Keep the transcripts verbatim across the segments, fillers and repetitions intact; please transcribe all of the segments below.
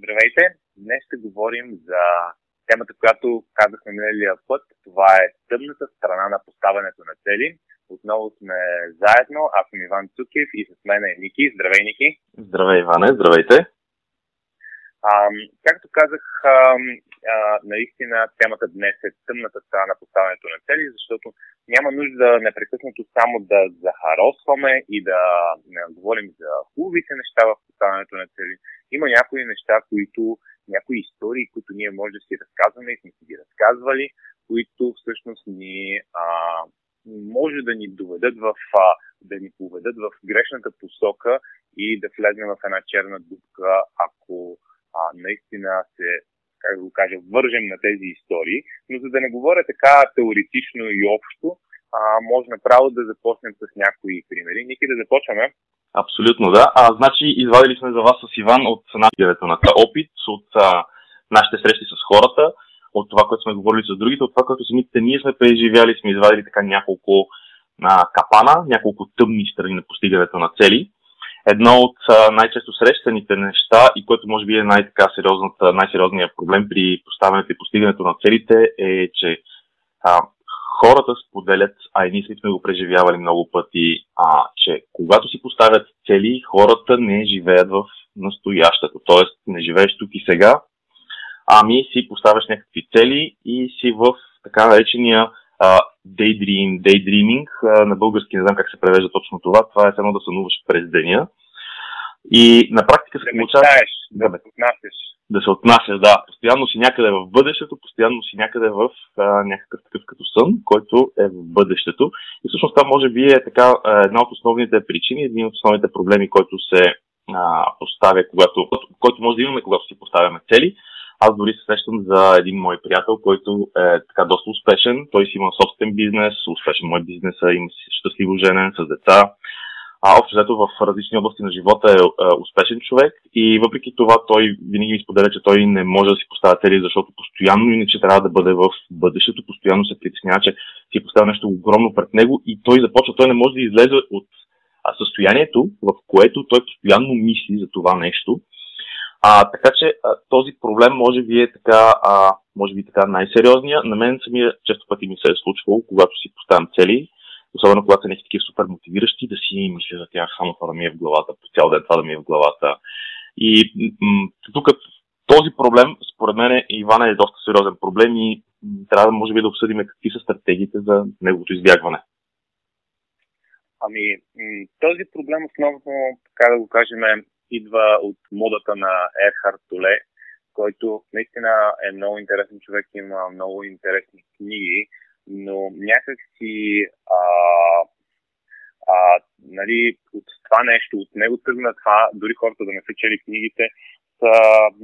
Здравейте! Днес ще говорим за темата, която казахме миналия път. Това е тъмната страна на поставянето на цели. Отново сме заедно. Аз съм Иван Цукив и с мен е Ники. Здравей, Ники! Здравей, Иване! Здравейте! А, както казах, а, а, наистина темата днес е тъмната страна на поставянето на цели, защото няма нужда непрекъснато само да захаросваме и да не говорим за хубавите неща в поставянето на цели. Има някои неща, които, някои истории, които ние може да си разказваме и сме си ги разказвали, които всъщност ни а, може да ни доведат в, а, да ни поведат в грешната посока и да влезнем в една черна дупка, ако а, наистина се, как да го кажа, вържем на тези истории. Но за да не говоря така теоретично и общо, а, може направо да започнем с някои примери. Ники, да започваме. Абсолютно, да. А, значи, извадили сме за вас с Иван от набирането на опит, от а, нашите срещи с хората, от това, което сме говорили с другите, от това, което самите ние сме преживяли, сме извадили така няколко а, капана, няколко тъмни страни на постигането на цели. Едно от а, най-често срещаните неща и което може би е най-така сериозната, най-сериозният проблем при поставянето и постигането на целите е, че а, хората споделят, а и ние сме го преживявали много пъти, а, че когато си поставят цели, хората не живеят в настоящето. Тоест, не живееш тук и сега, ами си поставяш някакви цели и си в така наречения а, daydream, daydreaming. А, на български не знам как се превежда точно това. Това е само да сънуваш през деня. И на практика се получава... Да, да се отнасяш. Да се отнасяш, да. Постоянно си някъде в бъдещето, постоянно си някъде в а, някакъв такъв като сън, който е в бъдещето. И всъщност това може би е така една от основните причини, един от основните проблеми, който се а, поставя, когато, който може да имаме, когато си поставяме цели. Аз дори се срещам за един мой приятел, който е така доста успешен. Той си има собствен бизнес, успешен мой бизнес, има си щастливо женен с деца. А общо взето в различни области на живота е а, успешен човек и въпреки това той винаги ми споделя, че той не може да си поставя цели, защото постоянно иначе трябва да бъде в бъдещето, постоянно се притеснява, че си поставя нещо огромно пред него и той започва, той не може да излезе от състоянието, в което той постоянно мисли за това нещо. А, така че а, този проблем може би е така, а, може би така най-сериозния. На мен самия често пъти ми се е случвало, когато си поставям цели. Особено когато са някакви такива супер мотивиращи, да си мисля за тях, само това да ми е в главата, по цял ден това да ми е в главата. И м- тук този проблем, според мен, Ивана, е доста сериозен проблем и м- трябва да може би да обсъдим какви са стратегиите за неговото избягване. Ами, м- този проблем основно, така да го кажем, идва от модата на Екхарт Толе, който наистина е много интересен човек, има много интересни книги. Но някак си а, а, нали, от това нещо, от него тръгна това, дори хората да не са чели книгите, са,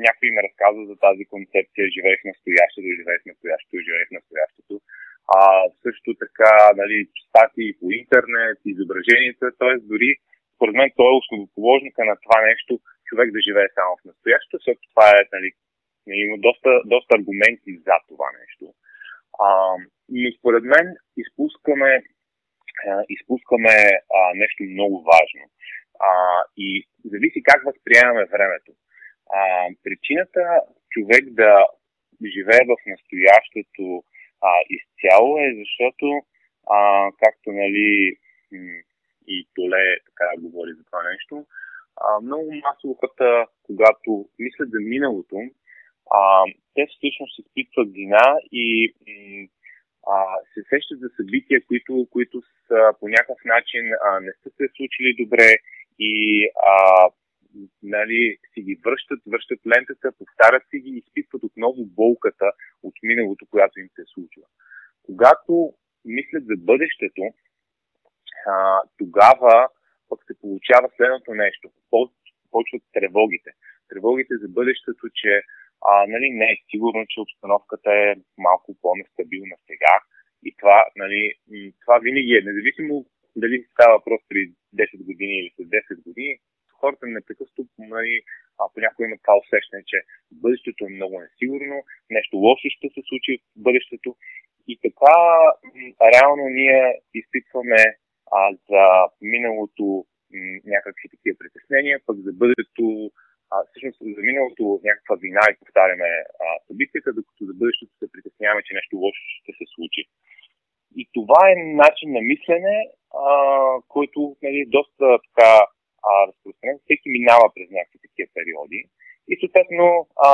някой им разказва за тази концепция живее в настоящето, живее в настоящето, живее в настоящето. А, също така, нали, статии по интернет, изображенията, т.е. дори според мен той е основоположника на това нещо, човек да живее само в настоящето, защото това е, нали, има доста, доста аргументи за това нещо. А, но според мен изпускаме, а, изпускаме а, нещо много важно а, и зависи как възприемаме времето. А, причината човек да живее в настоящето а, изцяло е, защото а, както нали, и Толе така говори за това нещо, а, много масово хората, когато мислят за миналото, А, те всъщност изпитват вина и а, се сещат за събития, които, които са, по някакъв начин а, не са се случили добре и а, нали, си ги връщат, връщат лентата, повтарят си ги и изпитват отново болката от миналото, която им се случва. Когато мислят за бъдещето, а, тогава пък се получава следното нещо. Почват тревогите. Тревогите за бъдещето, че А, нали, не е сигурно, че обстановката е малко по-нестабилна сега и това, нали, това винаги е. Независимо дали става въпрос при десет години или след десет години, хората непрекъснато, нали, понякога имат това усещане, че бъдещето е много несигурно, нещо лошо ще се случи в бъдещето и така реално ние изпитваме а, за миналото някакви такива притеснения, пък за бъдещето а, всъщност за миналото някаква вина и повтаряме а, събитията, докато за бъдещето се притесняваме, че нещо лошо ще се случи. И това е начин на мислене, а, който нали, е доста така разпространен. Всеки минава през някакви такива периоди. И съответно а,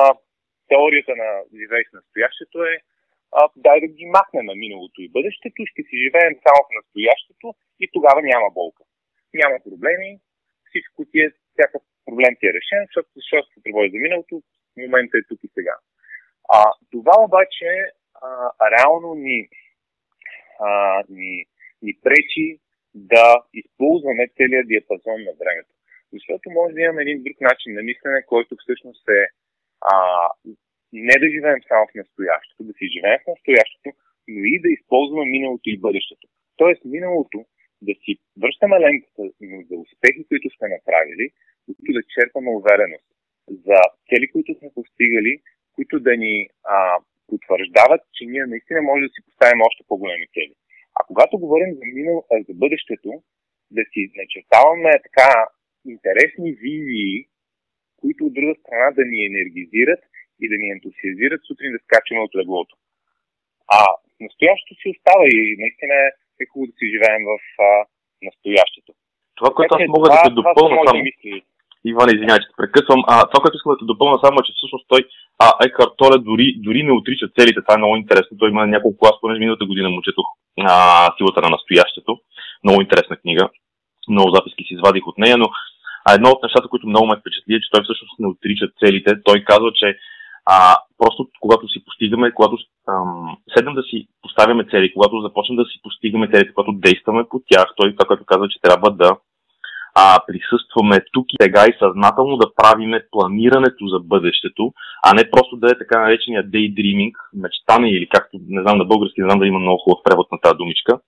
теорията на живееш на настоящето е а, дай да ги махнем на миналото и бъдещето, ще си живеем само в настоящето и тогава няма болка. Няма проблеми, всичко ти е, всякакъв проблем ти е решен, защото защото се тревожи за миналото, в момента е тук и сега. А, това обаче а, реално ни, а, ни, ни пречи да използваме целият диапазон на времето. Защото може да имаме един друг начин на мислене, който всъщност е а, не да живеем само в настоящето, да си живеем в настоящето, но и да използваме миналото и бъдещето. Тоест миналото да си връщаме лентата за успехи, които сме направили, които да черпаме увереност за цели, които сме постигали, които да ни а, потвърждават, че ние наистина може да си поставим още по-големи цели. А когато говорим за минало, а за бъдещето, да си начертаваме така интересни визии, които от друга страна да ни енергизират и да ни ентусиазират сутрин да скачаме от леглото. А настоящето си остава и наистина е хубаво да си живеем в а, настоящето. Това, което аз мога да те допълна само... Иван, извинявай, че те прекъсвам. А, това, което искам да те допълна само, е, че всъщност той а, Екхарт Толе дори, дори не отрича целите. Това е много интересно. Той има няколко, аз понеже миналата година му четох а, Силата на настоящето. Много интересна книга. Много записки си извадих от нея, но а едно от нещата, които много ме впечатли, е, че той всъщност не отрича целите. Той казва, че а, просто когато си постигаме, когато ам, седнем да си поставяме цели, когато започнем да си постигаме целите, когато действаме по тях, той това, което казва, че трябва да а, присъстваме тук и сега и съзнателно да правиме планирането за бъдещето, а не просто да е така наречения daydreaming, мечтане или както, не знам на български, не знам да има много хубав превод на тази думичка.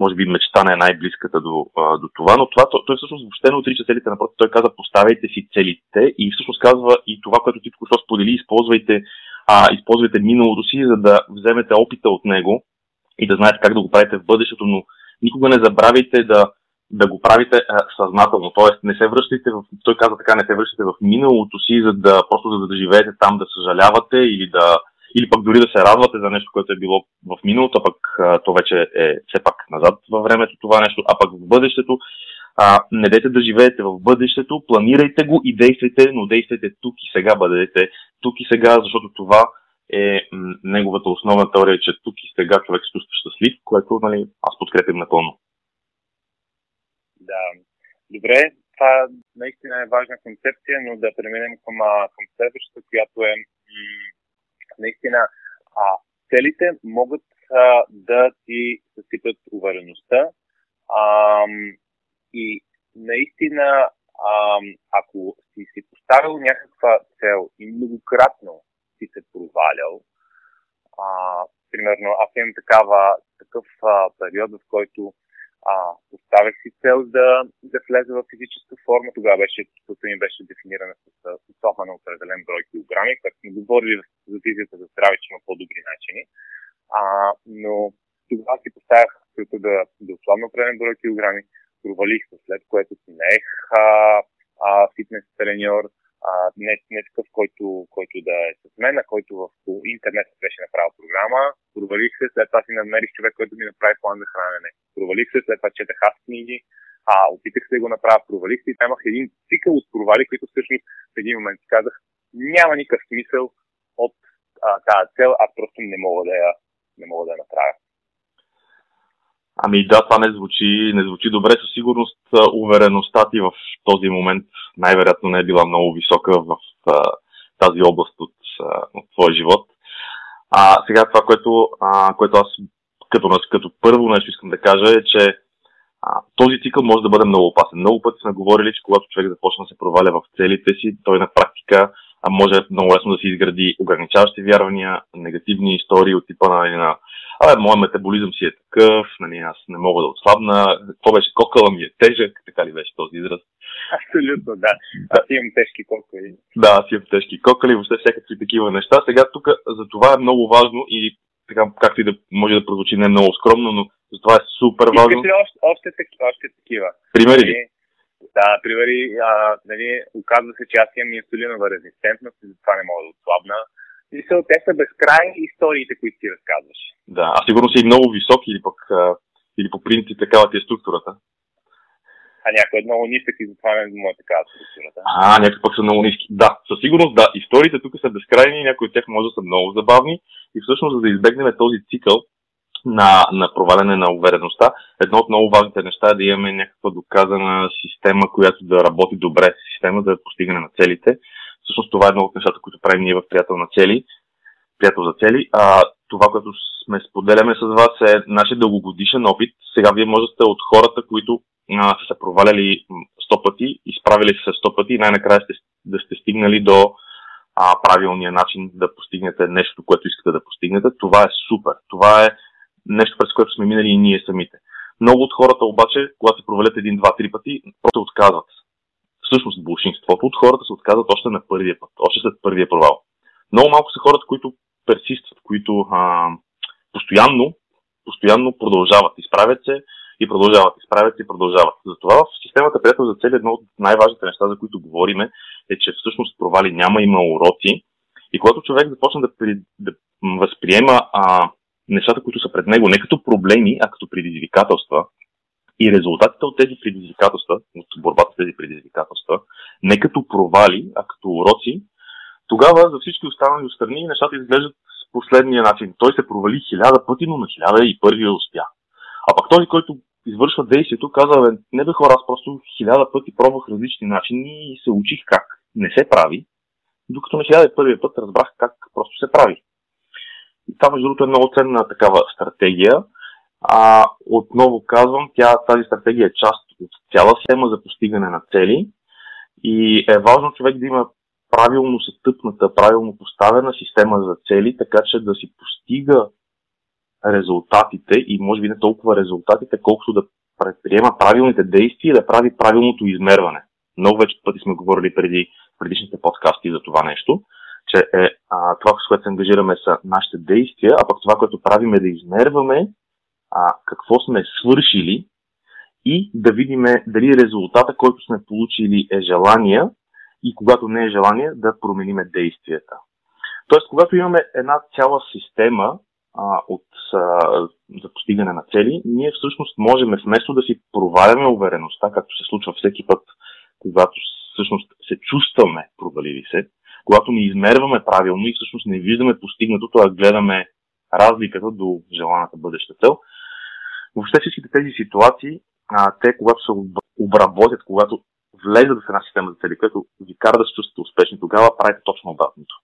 Може би мечтана е най-близката до, а, до това, но това, той всъщност въобще не отрича целите, напротив, той каза, поставяйте си целите и всъщност казва и това, което ти току-що сподели, използвайте, а, използвайте миналото си, за да вземете опита от него и да знаете как да го правите в бъдещето, но никога не забравяйте да, да го правите а, съзнателно, т.е. не се връщайте в, той каза така, не се връщате в миналото си, за да просто за да живеете там, да съжалявате или да или пък дори да се радвате за нещо, което е било в миналото, пък а, то вече е все пак назад във времето това нещо, а пък в бъдещето. А, не дейте да живеете в бъдещето, планирайте го и действайте, но действайте тук и сега, бъдете тук и сега, защото това е м- неговата основна теория, че тук и сега човек се чувства щастлив, което нали, аз подкрепям напълно. Да, добре, това наистина е важна концепция, но да преминем към, към следващата, която е... Наистина, а, целите могат а, да ти съсипят увереността а, и наистина, а, ако си си поставил някаква цел и многократно си се провалял, а, примерно аз имам такава, такъв а, период, в който а, поставих си цел да, да влезе в физическа форма, тогава беше, като ми беше дефинирана с особа на определен брой килограми, като сме говорили за физията за здраве, че има по-добри начини. А, но тогава си поставях целта да, да ослабна определен брой килограми, провалих се, след което си наех фитнес треньор, не, не такъв, който, който да е с мен, а който в интернет беше направил програма. Провалих се, след това си намерих човек, който ми направи план за хранене. Провалих се, след това четах аз книги, а, опитах се да го направя, провалих се и там имах един цикъл от провали, които всъщност в един момент казах, няма никакъв смисъл от а, тази цел, аз просто не мога да я, не мога да я направя. Ами да, това не звучи, не звучи добре. Със сигурност увереността ти в този момент най-вероятно не е била много висока в а, тази област от, от твоя живот. А сега това, което, а, което аз като, като първо нещо искам да кажа е, че а, този цикъл може да бъде много опасен. Много пъти сме говорили, че когато човек започне да се проваля в целите си, той на практика а, може много лесно да си изгради ограничаващи вярвания, негативни истории от типа на една абе, моят метаболизъм си е такъв, нали, аз не мога да отслабна, какво беше, кокъла ми е тежък, така ли беше този израз? Абсолютно, да. Аз имам тежки кокали. Да, аз имам тежки кокали, въобще всякакви такива неща. Сега тук за това е много важно и така, както и да може да прозвучи не много скромно, но за това е супер важно. Искате ли още, още, още такива? Примери ли? Да, например, а, нали, оказва се, че аз имам инсулинова резистентност и затова не мога да отслабна. И са, те са безкрайни историите, които ти разказваш. Да, а сигурно си и много високи или пък а, или по принцип такава ти е структурата. А някой е много нисък и затова не му е такава структурата. А, някой пък са много ниски. Да, със сигурност да. Историите тук са безкрайни, някои от тях може да са много забавни и всъщност, за да избегнем този цикъл на, на проваляне на увереността, едно от много важните неща е да имаме някаква доказана система, която да работи добре, система за постигане на целите. Всъщност това е едно от нещата, които правим ние в Приятел на цели, Приятел за цели. А това, което сме споделяме с вас, е нашия дългогодишен опит. Сега вие може да сте от хората, които а, са се проваляли сто пъти, изправили се сто пъти и най-накрая сте, да сте стигнали до а, правилния начин да постигнете нещо, което искате да постигнете. Това е супер. Това е нещо, през което сме минали и ние самите. Много от хората обаче, когато се провалят един, два, три пъти, просто отказват. Всъщност бълшинството от хората се отказват още на първия път, още след първия провал. Много малко са хората, които персистят, които а, постоянно, постоянно продължават, изправят се и продължават, изправят се и продължават. Затова в системата Приятел за цели едно от най-важните неща, за които говорим, е, че всъщност провали няма, има уроци. И когато човек започне да, при, да възприема а, нещата, които са пред него, не като проблеми, а като предизвикателства, и резултатите от тези предизвикателства, от борбата с тези предизвикателства, не като провали, а като уроци, тогава за всички останали отстрани нещата изглеждат с последния начин. Той се провали хиляда пъти, но на хиляда и първия успя. А пък този, който извършва действието, казва, бе, не бе хора, аз просто хиляда пъти пробвах различни начини и се учих как не се прави, докато на хиляда и първия път разбрах как просто се прави. И това, между другото, е много ценна такава стратегия. А, отново казвам, тя, тази стратегия е част от цяла схема за постигане на цели и е важно човек да има правилно сътъпната, правилно поставена система за цели, така че да си постига резултатите и може би не толкова резултатите, колкото да предприема правилните действия и да прави правилното измерване. Много вече пъти сме говорили преди предишните подкасти за това нещо, че е, а, това, с което се ангажираме са нашите действия, а пък това, което правим е да измерваме А, какво сме свършили и да видим дали резултата, който сме получили е желание и когато не е желание, да променим действията. Тоест, когато имаме една цяла система а, от, а, за постигане на цели, ние всъщност можем вместо да си проваляме увереността, както се случва всеки път, когато всъщност се чувстваме провалили се, когато не измерваме правилно и всъщност не виждаме постигнатото, а гледаме разликата до желаната бъдеща цел. Въобще всичките тези ситуации, а, те когато се обработят, когато влезат в една система за цели, която ви кара да се чувствате успешни, тогава правите точно обратното.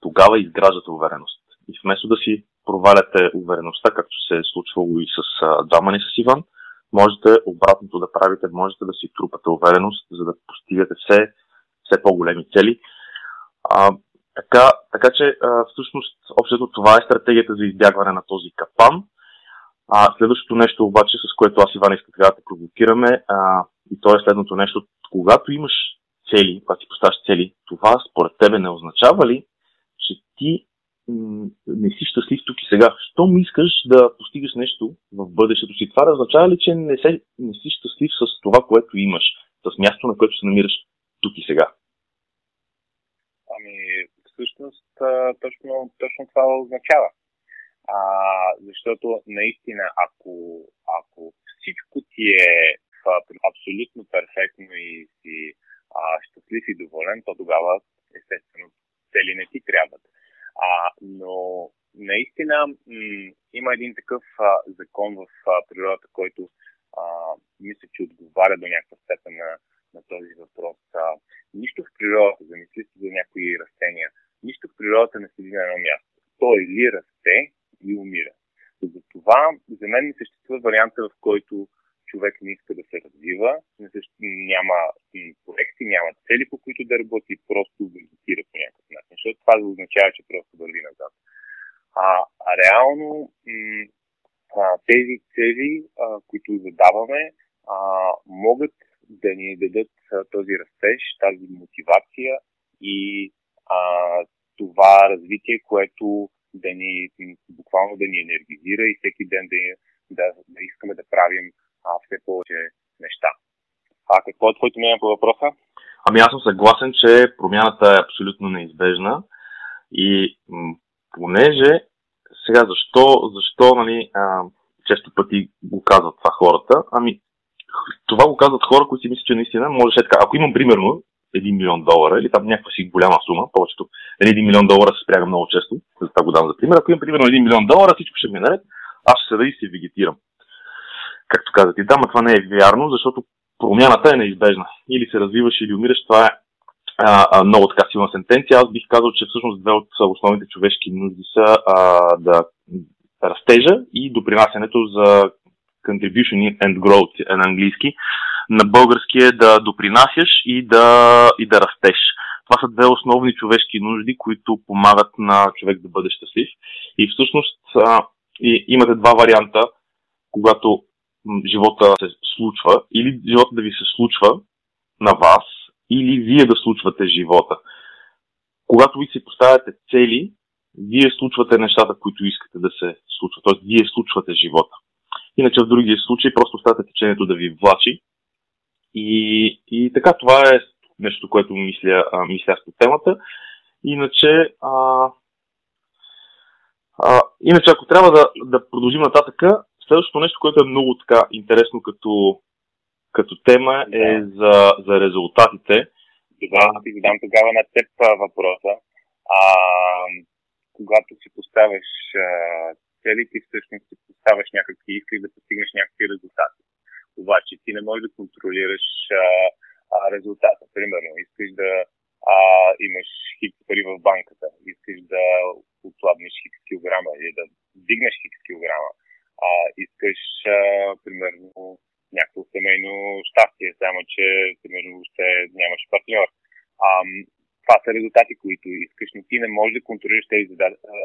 Тогава изграждате увереност. И вместо да си проваляте увереността, както се е случвало и с Даман и с Иван, можете обратното да правите, можете да си трупате увереност, за да постигате все, все по-големи цели. А, така, така че а, всъщност общото това е стратегията за избягване на този капан. А, следващото нещо обаче, с което аз, Иван, иска трябва да те провокираме, а, и то е следното нещо. Когато имаш цели, когато си поставяш цели, това според тебе не означава ли, че ти м- не си щастлив тук и сега? Щом искаш да постигаш нещо в бъдещето си, това означава ли, че не, се, не си щастлив с това, което имаш, с място, на което се намираш тук и сега? Ами, всъщност, точно, точно това означава. А, защото наистина, ако, ако всичко ти е абсолютно перфектно и си а, щастлив и доволен, то тогава естествено цели не ти трябват. А, но наистина м- има един такъв а, закон в а, природата, който а, мисля, че отговаря до някаква степен на, на този въпрос. А, нищо в природата, замисли си за някои растения, нищо в природата не седи на едно място. То или расте, и умира. Затова за мен не съществува варианта, в който човек не иска да се развива, не съществува, няма проекти, няма цели, по които да работи, просто вегетира по някакъв начин. Защото това да означава, че просто върви назад. А, а реално м- а, тези цели, а, които задаваме, а, могат да ни дадат а, този растеж, тази мотивация и а, това развитие, което да ни, буквално да ни енергизира и всеки ден да, да, да искаме да правим а, все повече неща. А какво е твоето мнение по въпроса? Ами аз съм съгласен, че промяната е абсолютно неизбежна и м- понеже сега защо, защо нали, а, често пъти го казват това хората, ами това го казват хора, които си мислят, че наистина може да е така. Ако имам примерно един милион долара или там някаква си голяма сума, повечето един милион долара се спряга много често, за това го дам за пример, ако имам примерно един милион долара, всичко ще ми е наред, аз ще седа и се вегетирам. Както казах ти, да, но това не е вярно, защото промяната е неизбежна. Или се развиваш, или умираш. Това е а, а, много така силна сентенция. Аз бих казал, че всъщност две от основните човешки нужди са а, да растежа и допринасянето за contribution and growth на английски. На български е да допринасяш и да, и да растеш. Това са две основни човешки нужди, които помагат на човек да бъде щастлив. И всъщност а, и, имате два варианта, когато живота се случва, или живота да ви се случва на вас, или вие да случвате живота. Когато ви си поставяте цели, вие случвате нещата, които искате да се случват. Т.е. вие случвате живота. Иначе в другия случай просто оставяте течението да ви влачи. И, и така, това е нещо, което мисля, а, мисля по темата. Иначе... А, а, иначе, ако трябва да, да продължим нататъка, следващото нещо, което е много така интересно като, като тема да. е за, за резултатите. Тогава да ти задам тогава на теб въпроса. А, когато си поставяш цели, ти всъщност си поставяш някакви и искаш да постигнеш някакви резултати. Обаче ти не можеш да контролираш а, а, резултата. Примерно, искаш да а, имаш хикс пари в банката, искаш да отслабнеш хикс килограма или да вдигнеш хикс килограма. А, искаш, а, примерно, някакво семейно щастие, само че, примерно, въобще нямаш партньор. А, това са резултати, които искаш, но ти не можеш да контролираш тези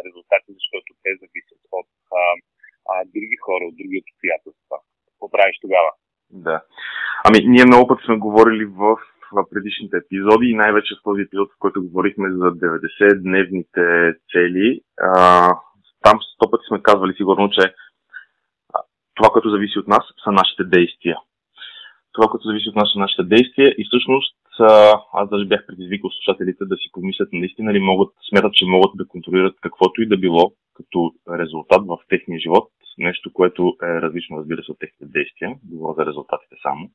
резултати, защото те зависят от а, а, други хора, от други обстоятелства. Какво правиш тогава? Да. Ами, ние много път сме говорили в, в предишните епизоди и най-вече в този епизод, в който говорихме за деветдесетдневните цели. А, там сто пъти сме казвали сигурно, че това, което зависи от нас, са нашите действия. Това, което зависи от нас, са нашите действия и всъщност аз даже бях предизвикал слушателите да си помислят наистина ли могат, смятат, че могат да контролират каквото и да било като резултат в техния живот. Нещо, което е различно, разбира се, от техните действия. Говоря за резултатите само.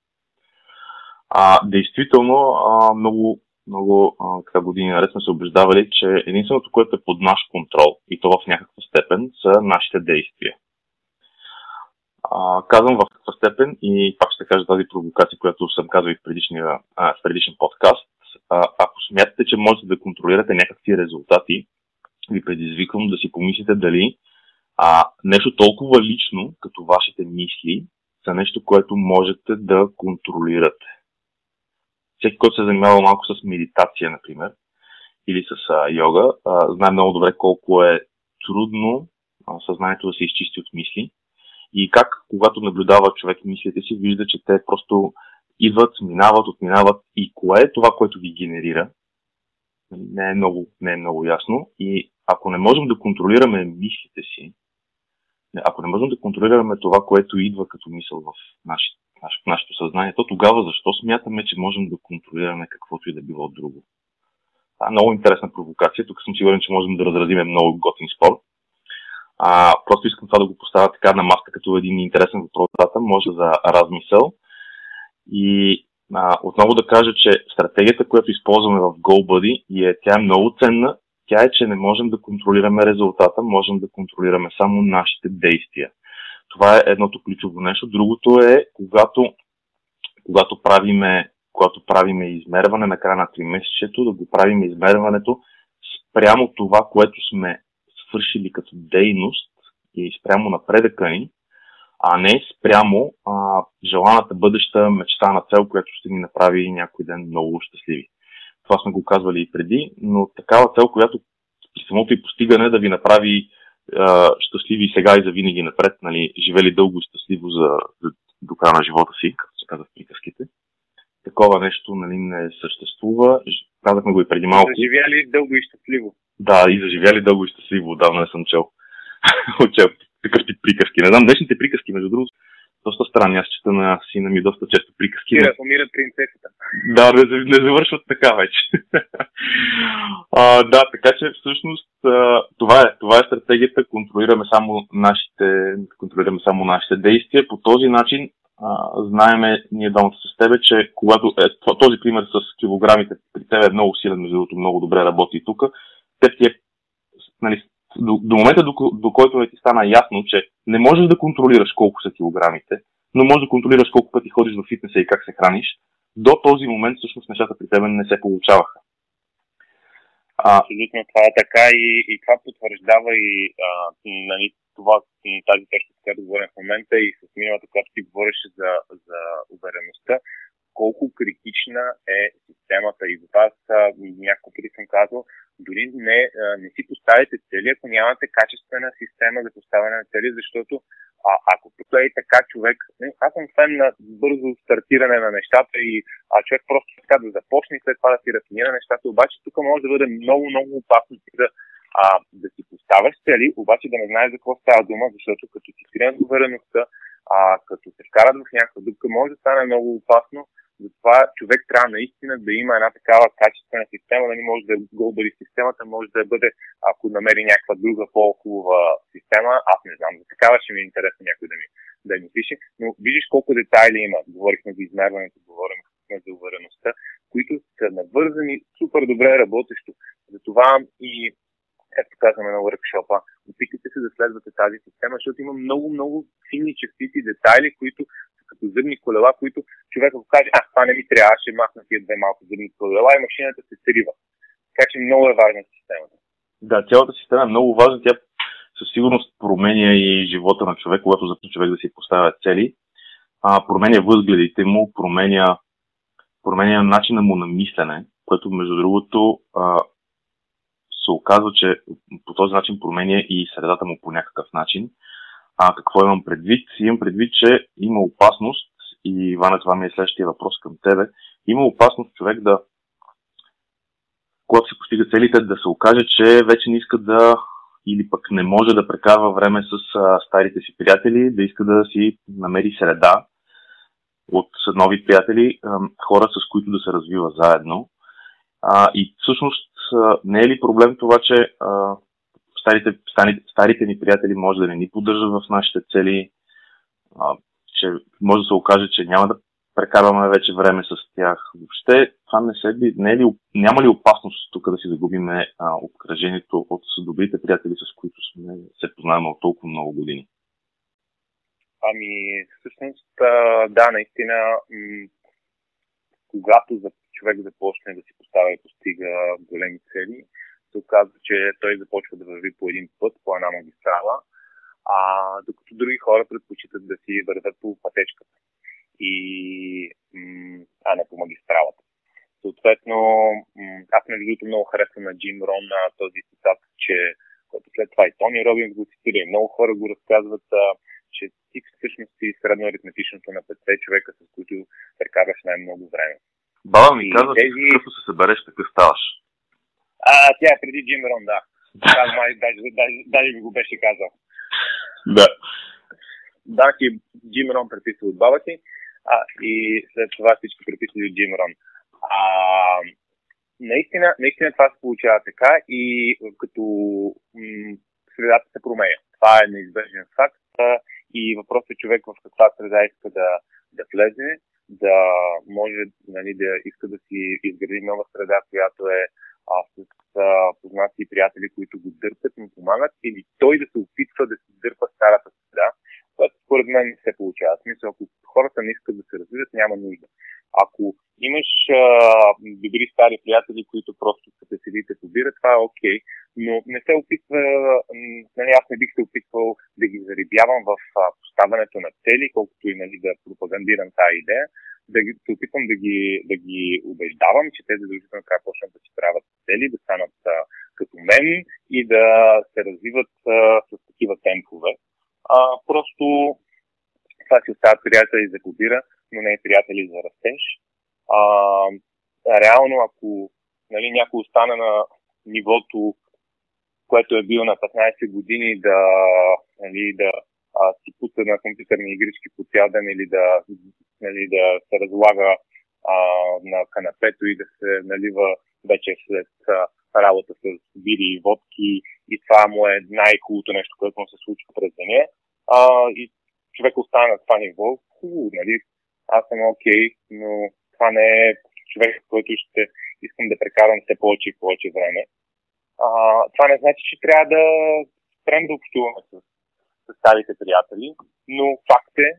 А, действително, а, много, много а, така години наред сме се убеждавали, че единственото, което е под наш контрол и то в някаква степен, са нашите действия. Uh, казвам в каква степен и пак ще кажа тази провокация, която съм казал и в, предишния, а, в предишен подкаст. Uh, ако смятате, че можете да контролирате някакви резултати, ви предизвиквам да си помислите дали uh, нещо толкова лично, като вашите мисли, са нещо, което можете да контролирате. Всеки, който се занимава малко с медитация, например, или с uh, йога, uh, знае много добре колко е трудно uh, съзнанието да се изчисти от мисли. И как, когато наблюдава човек мислите си, вижда, че те просто идват, минават, отминават и кое е това, което ги генерира. Не е много, не е много ясно. И ако не можем да контролираме мислите си, ако не можем да контролираме това, което идва като мисъл в нашето, нашето съзнание, то тогава защо смятаме, че можем да контролираме каквото и да било друго? Това е много интересна провокация. Тук съм сигурен, че можем да разразиме много готин спор. А, просто искам това да го поставя така на маска, като един интересен въпрос, може за размисъл. И а, отново да кажа, че стратегията, която използваме в GoBuddy, и е, тя е много ценна. Тя е, че не можем да контролираме резултата, можем да контролираме само нашите действия. Това е едното ключово нещо. Другото е, когато, когато, правиме, когато правиме измерване на края на тримесечието, да го правим измерването спрямо това, което сме свършили като дейност и спрямо напредъка ни, а не спрямо а, желаната бъдеща мечтана цел, която ще ни направи някой ден много щастливи. Това сме го казвали и преди, но такава цел, която при самото и постигане да ви направи а, щастливи сега и за винаги напред, нали, живели дълго и щастливо за, за, до края на живота си, както се казва в приказките. Такова нещо, нали, не съществува. Казахме го и преди малко. Заживяли дълго и щастливо. Да, и заживяли дълго и щастливо. Отдавна не съм чел. Такъв тип приказки. Не знам, днешните приказки, между другото, доста странни. Аз чета на сина ми доста често приказки. Да, помират принцесата. Да, не, не завършват така вече. а, да, така че всъщност това е, това е стратегията. Контролираме само нашите, контролираме само нашите действия. По този начин Uh, знаеме, ние дамата с тебе, че когато е, този пример с килограмите при тебе е много силен, между другото, много добре работи и тук, те ти е, нали, до, до момента, до, до който не ти стана ясно, че не можеш да контролираш колко са килограмите, но можеш да контролираш колко пъти ходиш в фитнеса и как се храниш, до този момент всъщност нещата при тебе не се получаваха. Абсолютно, това е така и, и това потвърждава и а, нали, това, тази тежка, която говорим в момента и с миналата, която ти говореше за, за увереността, колко критична е системата. И за това няколко пъти съм казал, дори не, не си поставите цели, ако нямате качествена система за поставяне на цели, защото а, ако тук е така човек, не, аз съм фен на бързо стартиране на нещата и а, човек просто така да започне и след това да си рафинира нещата, обаче тук може да бъде много, много опасно да, а, да си поставяш цели, обаче да не знаеш за какво става дума, защото като си скринат увереността, а, като се вкарат в някаква дупка, може да стане много опасно. Затова човек трябва наистина да има една такава качествена система, нали, може да е GoBuddy системата, може да бъде, ако намери някаква друга по-хубава система, аз не знам, за такава ще ми е интересно някой да ми, да ми пише, но виждаш колко детайли има, говорихме за измерването, говорихме за увереността, които са навързани супер добре работещо. Затова и, както казваме на workshop-а, опитайте се да следвате тази система, защото има много-много фини частици детайли, които като зъбни колела, които човек го каже, а, това не ми трябва, ще махна тия две малко зъбни колела и машината се срива. Така че много е важна системата. Да, цялата система е много важна. Тя със сигурност променя и живота на човек, когато започне човек да си поставя цели. А, променя възгледите му, променя, променя начина му на мислене, което между другото а, се оказва, че по този начин променя и средата му по някакъв начин. А какво имам предвид? Имам предвид, че има опасност, и Ивана, това ми е следващия въпрос към тебе, има опасност човек да, когато се постига целите, да се окаже, че вече не иска да, или пък не може да прекарва време с а, старите си приятели, да иска да си намери среда от нови приятели, а, хора, с които да се развива заедно. А, и всъщност а, не е ли проблем това, че а, Старите, старите ни приятели може да не ни поддържат в нашите цели, а, че може да се окаже, че няма да прекарваме вече време с тях. Въобще, това не се би, не е ли, няма ли опасност тук да си загубим а, обкръжението от добрите приятели, с които сме се познаваме от толкова много години? Ами, всъщност, да, наистина, м- когато за човек започне да си поставя и постига големи цели, се оказва, че той започва да върви по един път, по една магистрала, а докато други хора предпочитат да си вървят по пътечката, и, м- а не по магистралата. Съответно, м- аз между другото много харесвам на Джим Рон на този цитат, че който след това и Тони Робин го цитира, и много хора го разказват, а, че ти всъщност си средно аритметичното на петте човека, с които прекарваш най-много време. Баба ми казва, тези... че като се събереш, така ставаш. А, тя е преди Джим Рон, да. Аз май, даже, даже, даже ми го беше казал. Да. Да, и Джим Рон преписал от баба си, а, и след това всички преписали от Джим Рон. А, наистина, наистина това се получава така и като м- средата се променя. Това е неизбежен факт и въпросът е човек в каква среда иска да, да влезе, да може, нали, да иска да си изгради нова среда, която е а с а, познати приятели, които го дърпат, му помагат, или той да се опитва да се дърпа старата среда, което според мен не се получава. В смисъл, ако хората не искат да се развиват, няма нужда. Ако имаш а, добри стари приятели, които просто се седите побират, това е окей, но не се опитва, нали, аз не бих се опитвал да ги заребявам в а, поставянето на цели, колкото и, нали, да пропагандирам тази идея, да ги, се опитвам да ги, да ги убеждавам, че те задължително трябва почнат да си правят цели, да станат а, като мен и да се развиват а, с такива темпове. А, просто това си остават приятели за кодира, но не е приятели за растеж. А, реално, ако, нали, някой остана на нивото, което е бил на петнайсет години, да, нали, да а, си пуска на компютърни игрички по цял ден или да, нали, да се разлага а, на канапето и да се налива вечер след а, работа с бири и водки, и това му е най-хубавото нещо, което му се случва през деня. И човек остане на това ниво, хубаво, нали, аз съм окей, но това не е човек, който ще искам да прекарам все повече и повече време. А, това не значи, че трябва да спрем да общуваме с, с старите приятели, но факт е,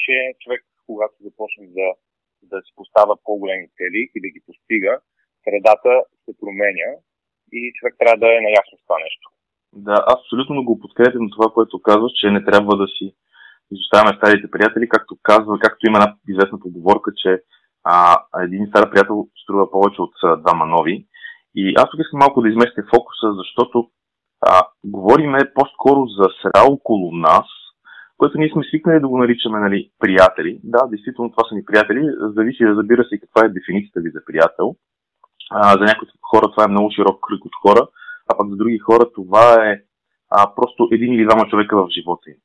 че човек, когато започне да, да си поставя по-големи цели и да ги постига, средата се променя и човек трябва да е наясно с това нещо. Да, аз абсолютно го подкрепям това, което казваш, че не трябва да си изоставяме старите приятели, както казва, както има една известна поговорка, че а, един стар приятел струва повече от а, двама нови. И аз тук искам малко да изместя фокуса, защото а, говориме по-скоро за среда около нас, което ние сме свикнали да го наричаме, нали, приятели. Да, действително това са ни приятели, зависи, да разбира се, и каква е дефиницията ви за приятел. А, за някои хора това е много широк кръг от хора, а пък за други хора това е а, просто един или двама човека в живота им.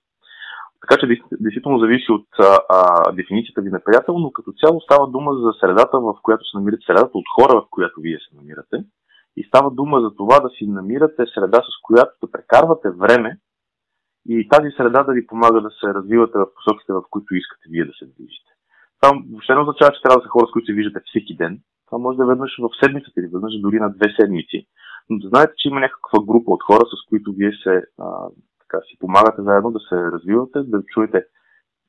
Така че действително зависи от а, а, дефиницията ви на приятел, но като цяло става дума за средата, в която се намирате, средата от хора, в която вие се намирате. И става дума за това да си намирате среда, с която да прекарвате време и тази среда да ви помага да се развивате в посоките, в които искате вие да се движите. Там въобще не означава, че трябва да са хора, с които се виждате всеки ден. Това може да е веднъж в седмицата или веднъж дори на две седмици. Но да знаете, че има някаква група от хора, с които вие се... А, така, си помагате заедно да се развивате, да чуете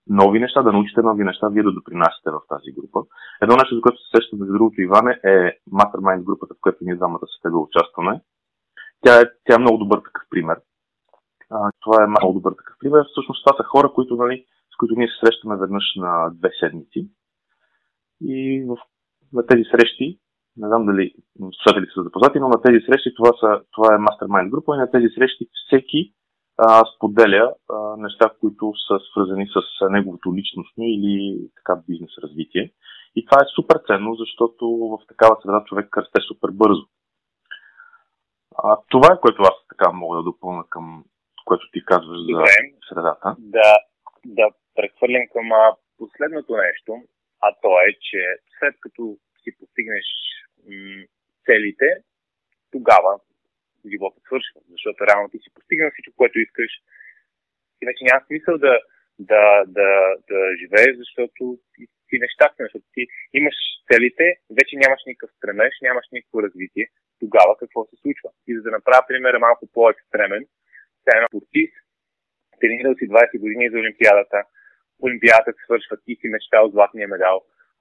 нови неща, да научите нови неща, вие да допринасяте в тази група. Едно нещо, за което се сещам, между другото, Иване, е Mastermind групата, в която ние двамата с тебе участваме. Тя е, тя е много добър такъв пример. А, това е много добър такъв пример. Всъщност това са хора, които, нали, с които ние се срещаме веднъж на две седмици. И в, на тези срещи, не знам дали слушатели са запознати, но на тези срещи това, са, това е Mastermind група и на тези срещи всеки споделя а, неща, които са свързани с неговото личностно или така бизнес развитие. И това е супер ценно, защото в такава среда човек расте супер бързо. А, това е, което аз така мога да допълна към което ти казваш за средата. Да, да прехвърлям към а, последното нещо, а то е, че след като си постигнеш м- целите, тогава живота свършва, защото реално ти си постигна всичко, което искаш. Иначе няма смисъл да, да, да, да живееш, защото ти, ти нещастен, защото ти имаш целите, вече нямаш никакъв стремеж, нямаш никакво развитие. Тогава какво се случва? И за да направя пример малко по-екстремен, сега е на спортист, тренирал си двайсет години за Олимпиадата, Олимпиадата се свършва, ти си мечтал златния медал,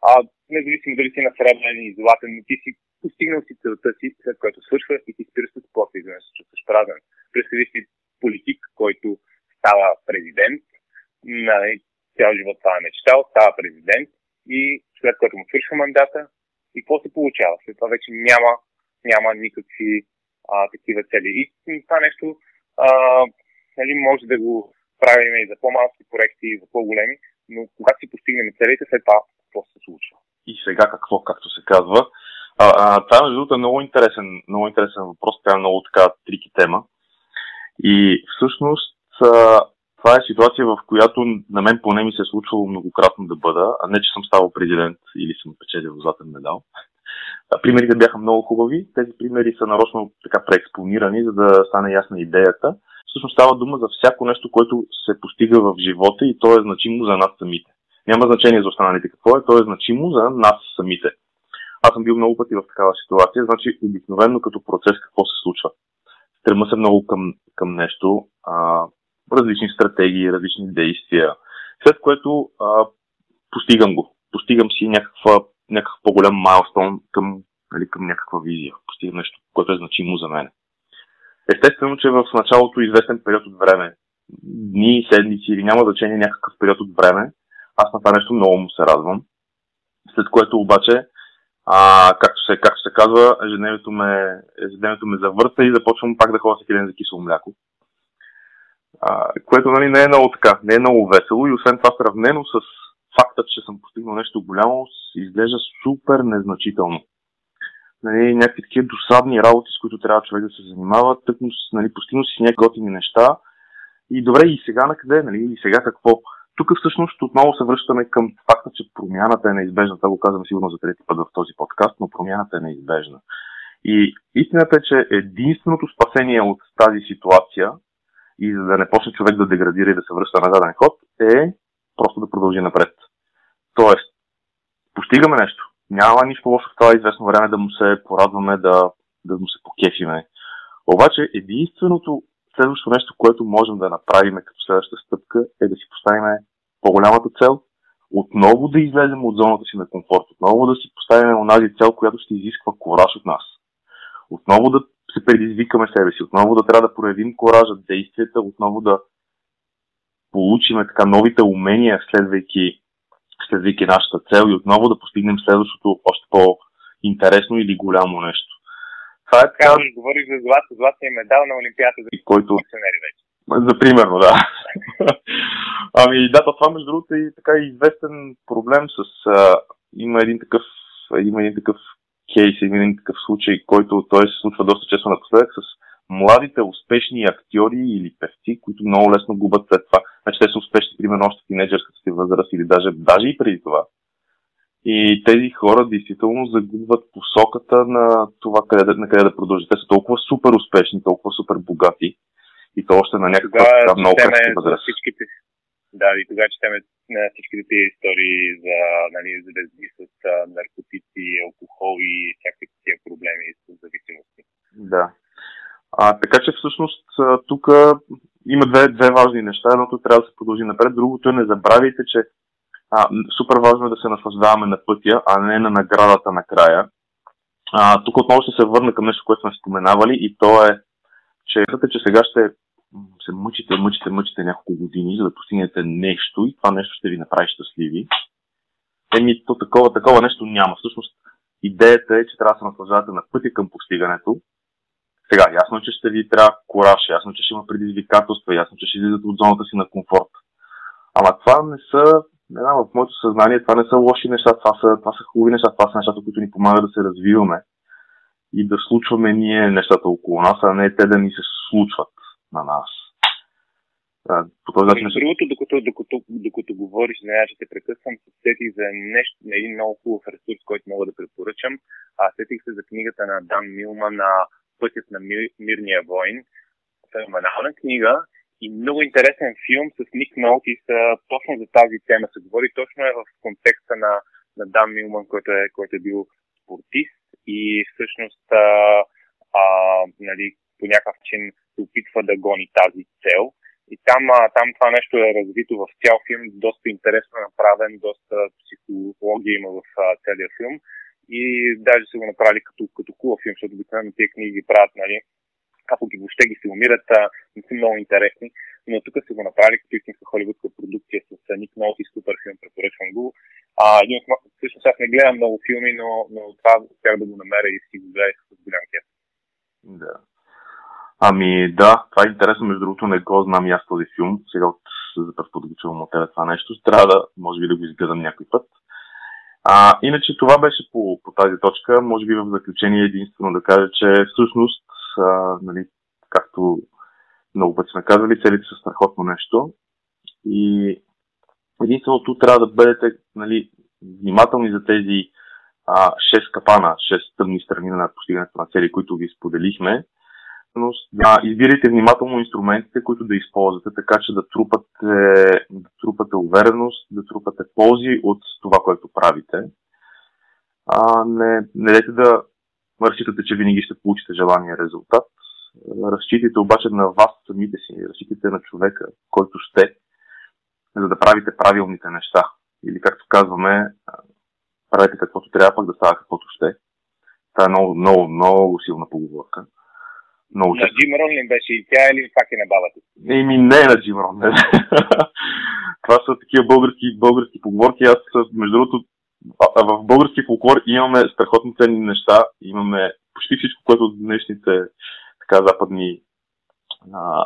а независимо дали си на сребрен и златен, но ти си постигнал си целта си, след което свършва и ти спираш от спорта и да не се чувстваш празен. Представи си политик, който става президент, нали, цял живот това е мечтал, става президент и след което му свършва мандата и какво се получава? След това вече няма, няма никакви а, такива цели. И това нещо а, нали, може да го правим и за по-малки проекти, и за по-големи, но когато си постигнем целите, след това какво се случва? И сега какво, както се казва. А, а, това, между другото, е много интересен, много интересен въпрос, тя е много така трики тема. И всъщност а, това е ситуация, в която на мен поне ми се е случвало многократно да бъда, а не че съм ставал президент или съм печелил златен медал. А, примерите бяха много хубави, тези примери са нарочно така преекспонирани, за да стане ясна идеята. Всъщност става дума за всяко нещо, което се постига в живота и то е значимо за нас самите. Няма значение за останалите какво е, то е значимо за нас самите. Аз съм бил много пъти в такава ситуация, значи обикновено като процес какво се случва. Стрема се много към, към нещо, а, различни стратегии, различни действия, след което а, постигам го. Постигам си някаква, някакъв по-голям майлстоун към, нали, към някаква визия. Постигам нещо, което е значимо за мен. Естествено, че в началото известен период от време, дни, седмици или няма значение някакъв период от време, аз на това нещо много му се радвам. След което обаче А, както, се, както се казва, ежедневието ме, ежедневието ме завърта и започвам пак да ходя всеки ден за кисело мляко. А, което, нали, не е много така, не е много весело и освен това сравнено с факта, че съм постигнал нещо голямо, изглежда супер незначително. Нали, някакви такива досадни работи, с които трябва човек да се занимава, тъкно, нали, постигнал си някакви готини неща И добре, и сега на къде, нали? И сега какво? Тук всъщност отново се връщаме към факта, че промяната е неизбежна. Това го казвам сигурно за трети път в този подкаст, но промяната е неизбежна. И истината е, че единственото спасение от тази ситуация и за да не почне човек да деградира и да се връща на заден ход, е просто да продължи напред. Тоест, постигаме нещо. Няма нищо лошо в това известно време да му се порадваме, да, да му се покефиме. Обаче единственото следващо нещо, което можем да направим като следваща стъпка, е да си поставим по-голямата цел, отново да излезем от зоната си на комфорт, отново да си поставим онази цел, която ще изисква кораж от нас. Отново да се предизвикаме себе си, отново да трябва да проявим коража, действията, отново да получим така новите умения, следвайки, следвайки нашата цел и отново да постигнем следващото още по-интересно или голямо нещо. Това е така. Говориш за злато, златния медал на Олимпиада за който... функционери вече. За примерно, да. Ами да, това между другото е така известен проблем с... А, има един такъв, има един такъв кейс, един такъв случай, който той се случва доста често напоследък с младите успешни актьори или певци, които много лесно губят след това. Значи те са успешни, примерно, още в тинейджърската си възраст или даже, даже и преди това. И тези хора действително загубват посоката на това къде, на къде да продължат. Те са толкова супер успешни, толкова супер богати и то още на някаква тогава, много късна възраст. Всичките, да, и тогава четеме на всичките тези истории за нали, звезди с наркотици, алкохол и всякакви тия проблеми с зависимости. Да. А, така че всъщност тук има две, две важни неща. Едното трябва да се продължи напред, другото е не забравяйте, че А, супер важно е да се наслаждаваме на пътя, а не на наградата накрая. А, тук отново ще се върна към нещо, което сме споменавали и то е, че, че сега ще се мъчите, мъчите, мъчите няколко години, за да постигнете нещо и това нещо ще ви направи щастливи. Еми, то такова, такова нещо няма. Всъщност, идеята е, че трябва да се наслаждавате на пътя към постигането. Сега, ясно е, че ще ви трябва кораж, ясно е, че ще има предизвикателства, ясно е, че ще излизате от зоната си на комфорт. Ама това не са Не знам, в моето съзнание това не са лоши неща, това са, това са хубави неща, това са нещата, които ни помагат да се развиваме и да случваме ние нещата около нас, а не те да ни се случват на нас. По този начин... Другото, докато, докато, докато говориш, не, ще те прекъсвам, сетих за нещо, на един много хубав ресурс, който мога да препоръчам. А сетих се за книгата на Дан Милман на Пътят на мир, мирния войн. Феноменална книга. И много интересен филм с Ник Малтис точно за тази тема се говори. Точно е в контекста на, на Дан Милман, който е, който е бил спортист и всъщност а, а, нали, по някакъв начин се опитва да гони тази цел. И там, а, там това нещо е развито в цял филм, доста интересно направен, доста психология има в а, целия филм. И даже са го направили като, като хубав филм, защото обикновено тия книги ги правят, нали, ако ги въобще ги филмират, не са много интересни, но тук са го направили като истинска холивудска продукция с Ник Малтис, супер филм, препоръчвам го. А, един от, всъщност аз не гледам много филми, но, но това успях да го намеря и си го гледах с голям кеф. Да. Ами да, това е интересно, между другото не го знам и аз този филм, сега от за пръв път го чувам от тебе това нещо, трябва да, може би да го изгледам някой път. А, иначе това беше по, по тази точка, може би в заключение единствено да кажа, че всъщност А, нали, както много път сме казали, целите са страхотно нещо и единственото трябва да бъдете нали, внимателни за тези а, шест капана, шест тъмни страни на постигането на цели, които ви споделихме, но да, избирайте внимателно инструментите, които да използвате, така че да трупате, да трупате увереност, да трупате ползи от това, което правите. А, не, не дайте да разчитате, че винаги ще получите желания резултат. Разчитайте обаче на вас самите си. Разчитайте на човека, който ще, за да правите правилните неща. Или както казваме, правите каквото трябва, пък да става каквото ще. Това е много, много, много силна поговорка. Много на Джим Рон ли беше и тя или пак е на бабата? Еми не на Джим Рон. Това са такива български, български поговорки. Аз между другото в български фолклор имаме страхотно ценни неща, имаме почти всичко, което от днешните така, западни а,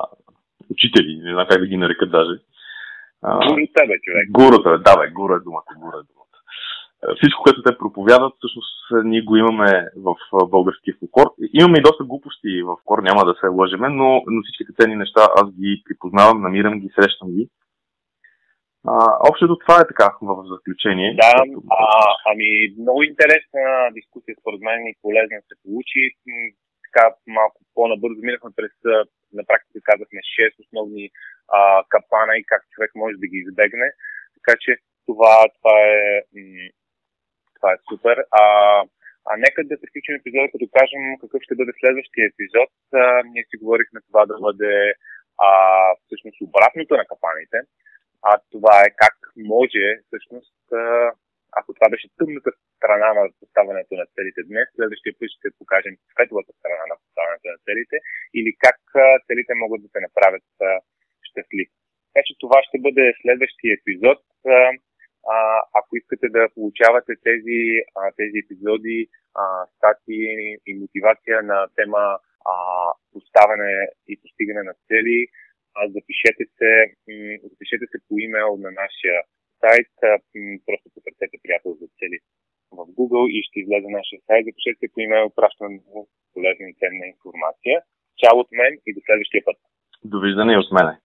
учители, не знам как да ги нарекат даже. Гурута, бе, човек. Гурута, да, бе, гура е думата, гура е думата. всичко, което те проповядат, всъщност ние го имаме в българския фолклор. Имаме и доста глупости в фолклор, няма да се лъжеме, но на всичките ценни неща аз ги припознавам, намирам ги, срещам ги. А, общото това е така в заключение. Да, като... а, ами много интересна дискусия според мен и полезна се получи. Така малко по-набързо минахме през, на практика казахме шест основни а, капана и как човек може да ги избегне. Така че това, това е... Това е супер. А, а нека да приключим епизода, като кажем какъв ще бъде следващия епизод. А, ние си говорихме това да бъде а, всъщност обратното на капаните. А това е как може, всъщност, а, ако това беше тъмната страна на поставянето на целите днес, следващия път ще покажем светлата страна на поставянето на целите или как а, целите могат да се направят а, щастливи. Така че това ще бъде следващия епизод. А, А, ако искате да получавате тези, а, тези епизоди, а, статии и мотивация на тема а, поставяне и постигане на цели, а, запишете се, м- запишете се по имейл на нашия сайт, а, м- просто потърсете приятел за цели в Google и ще излезе нашия сайт. Запишете се по имейл, пращаме много полезна и ценна информация. Чао от мен и до следващия път. Довиждане и от мене.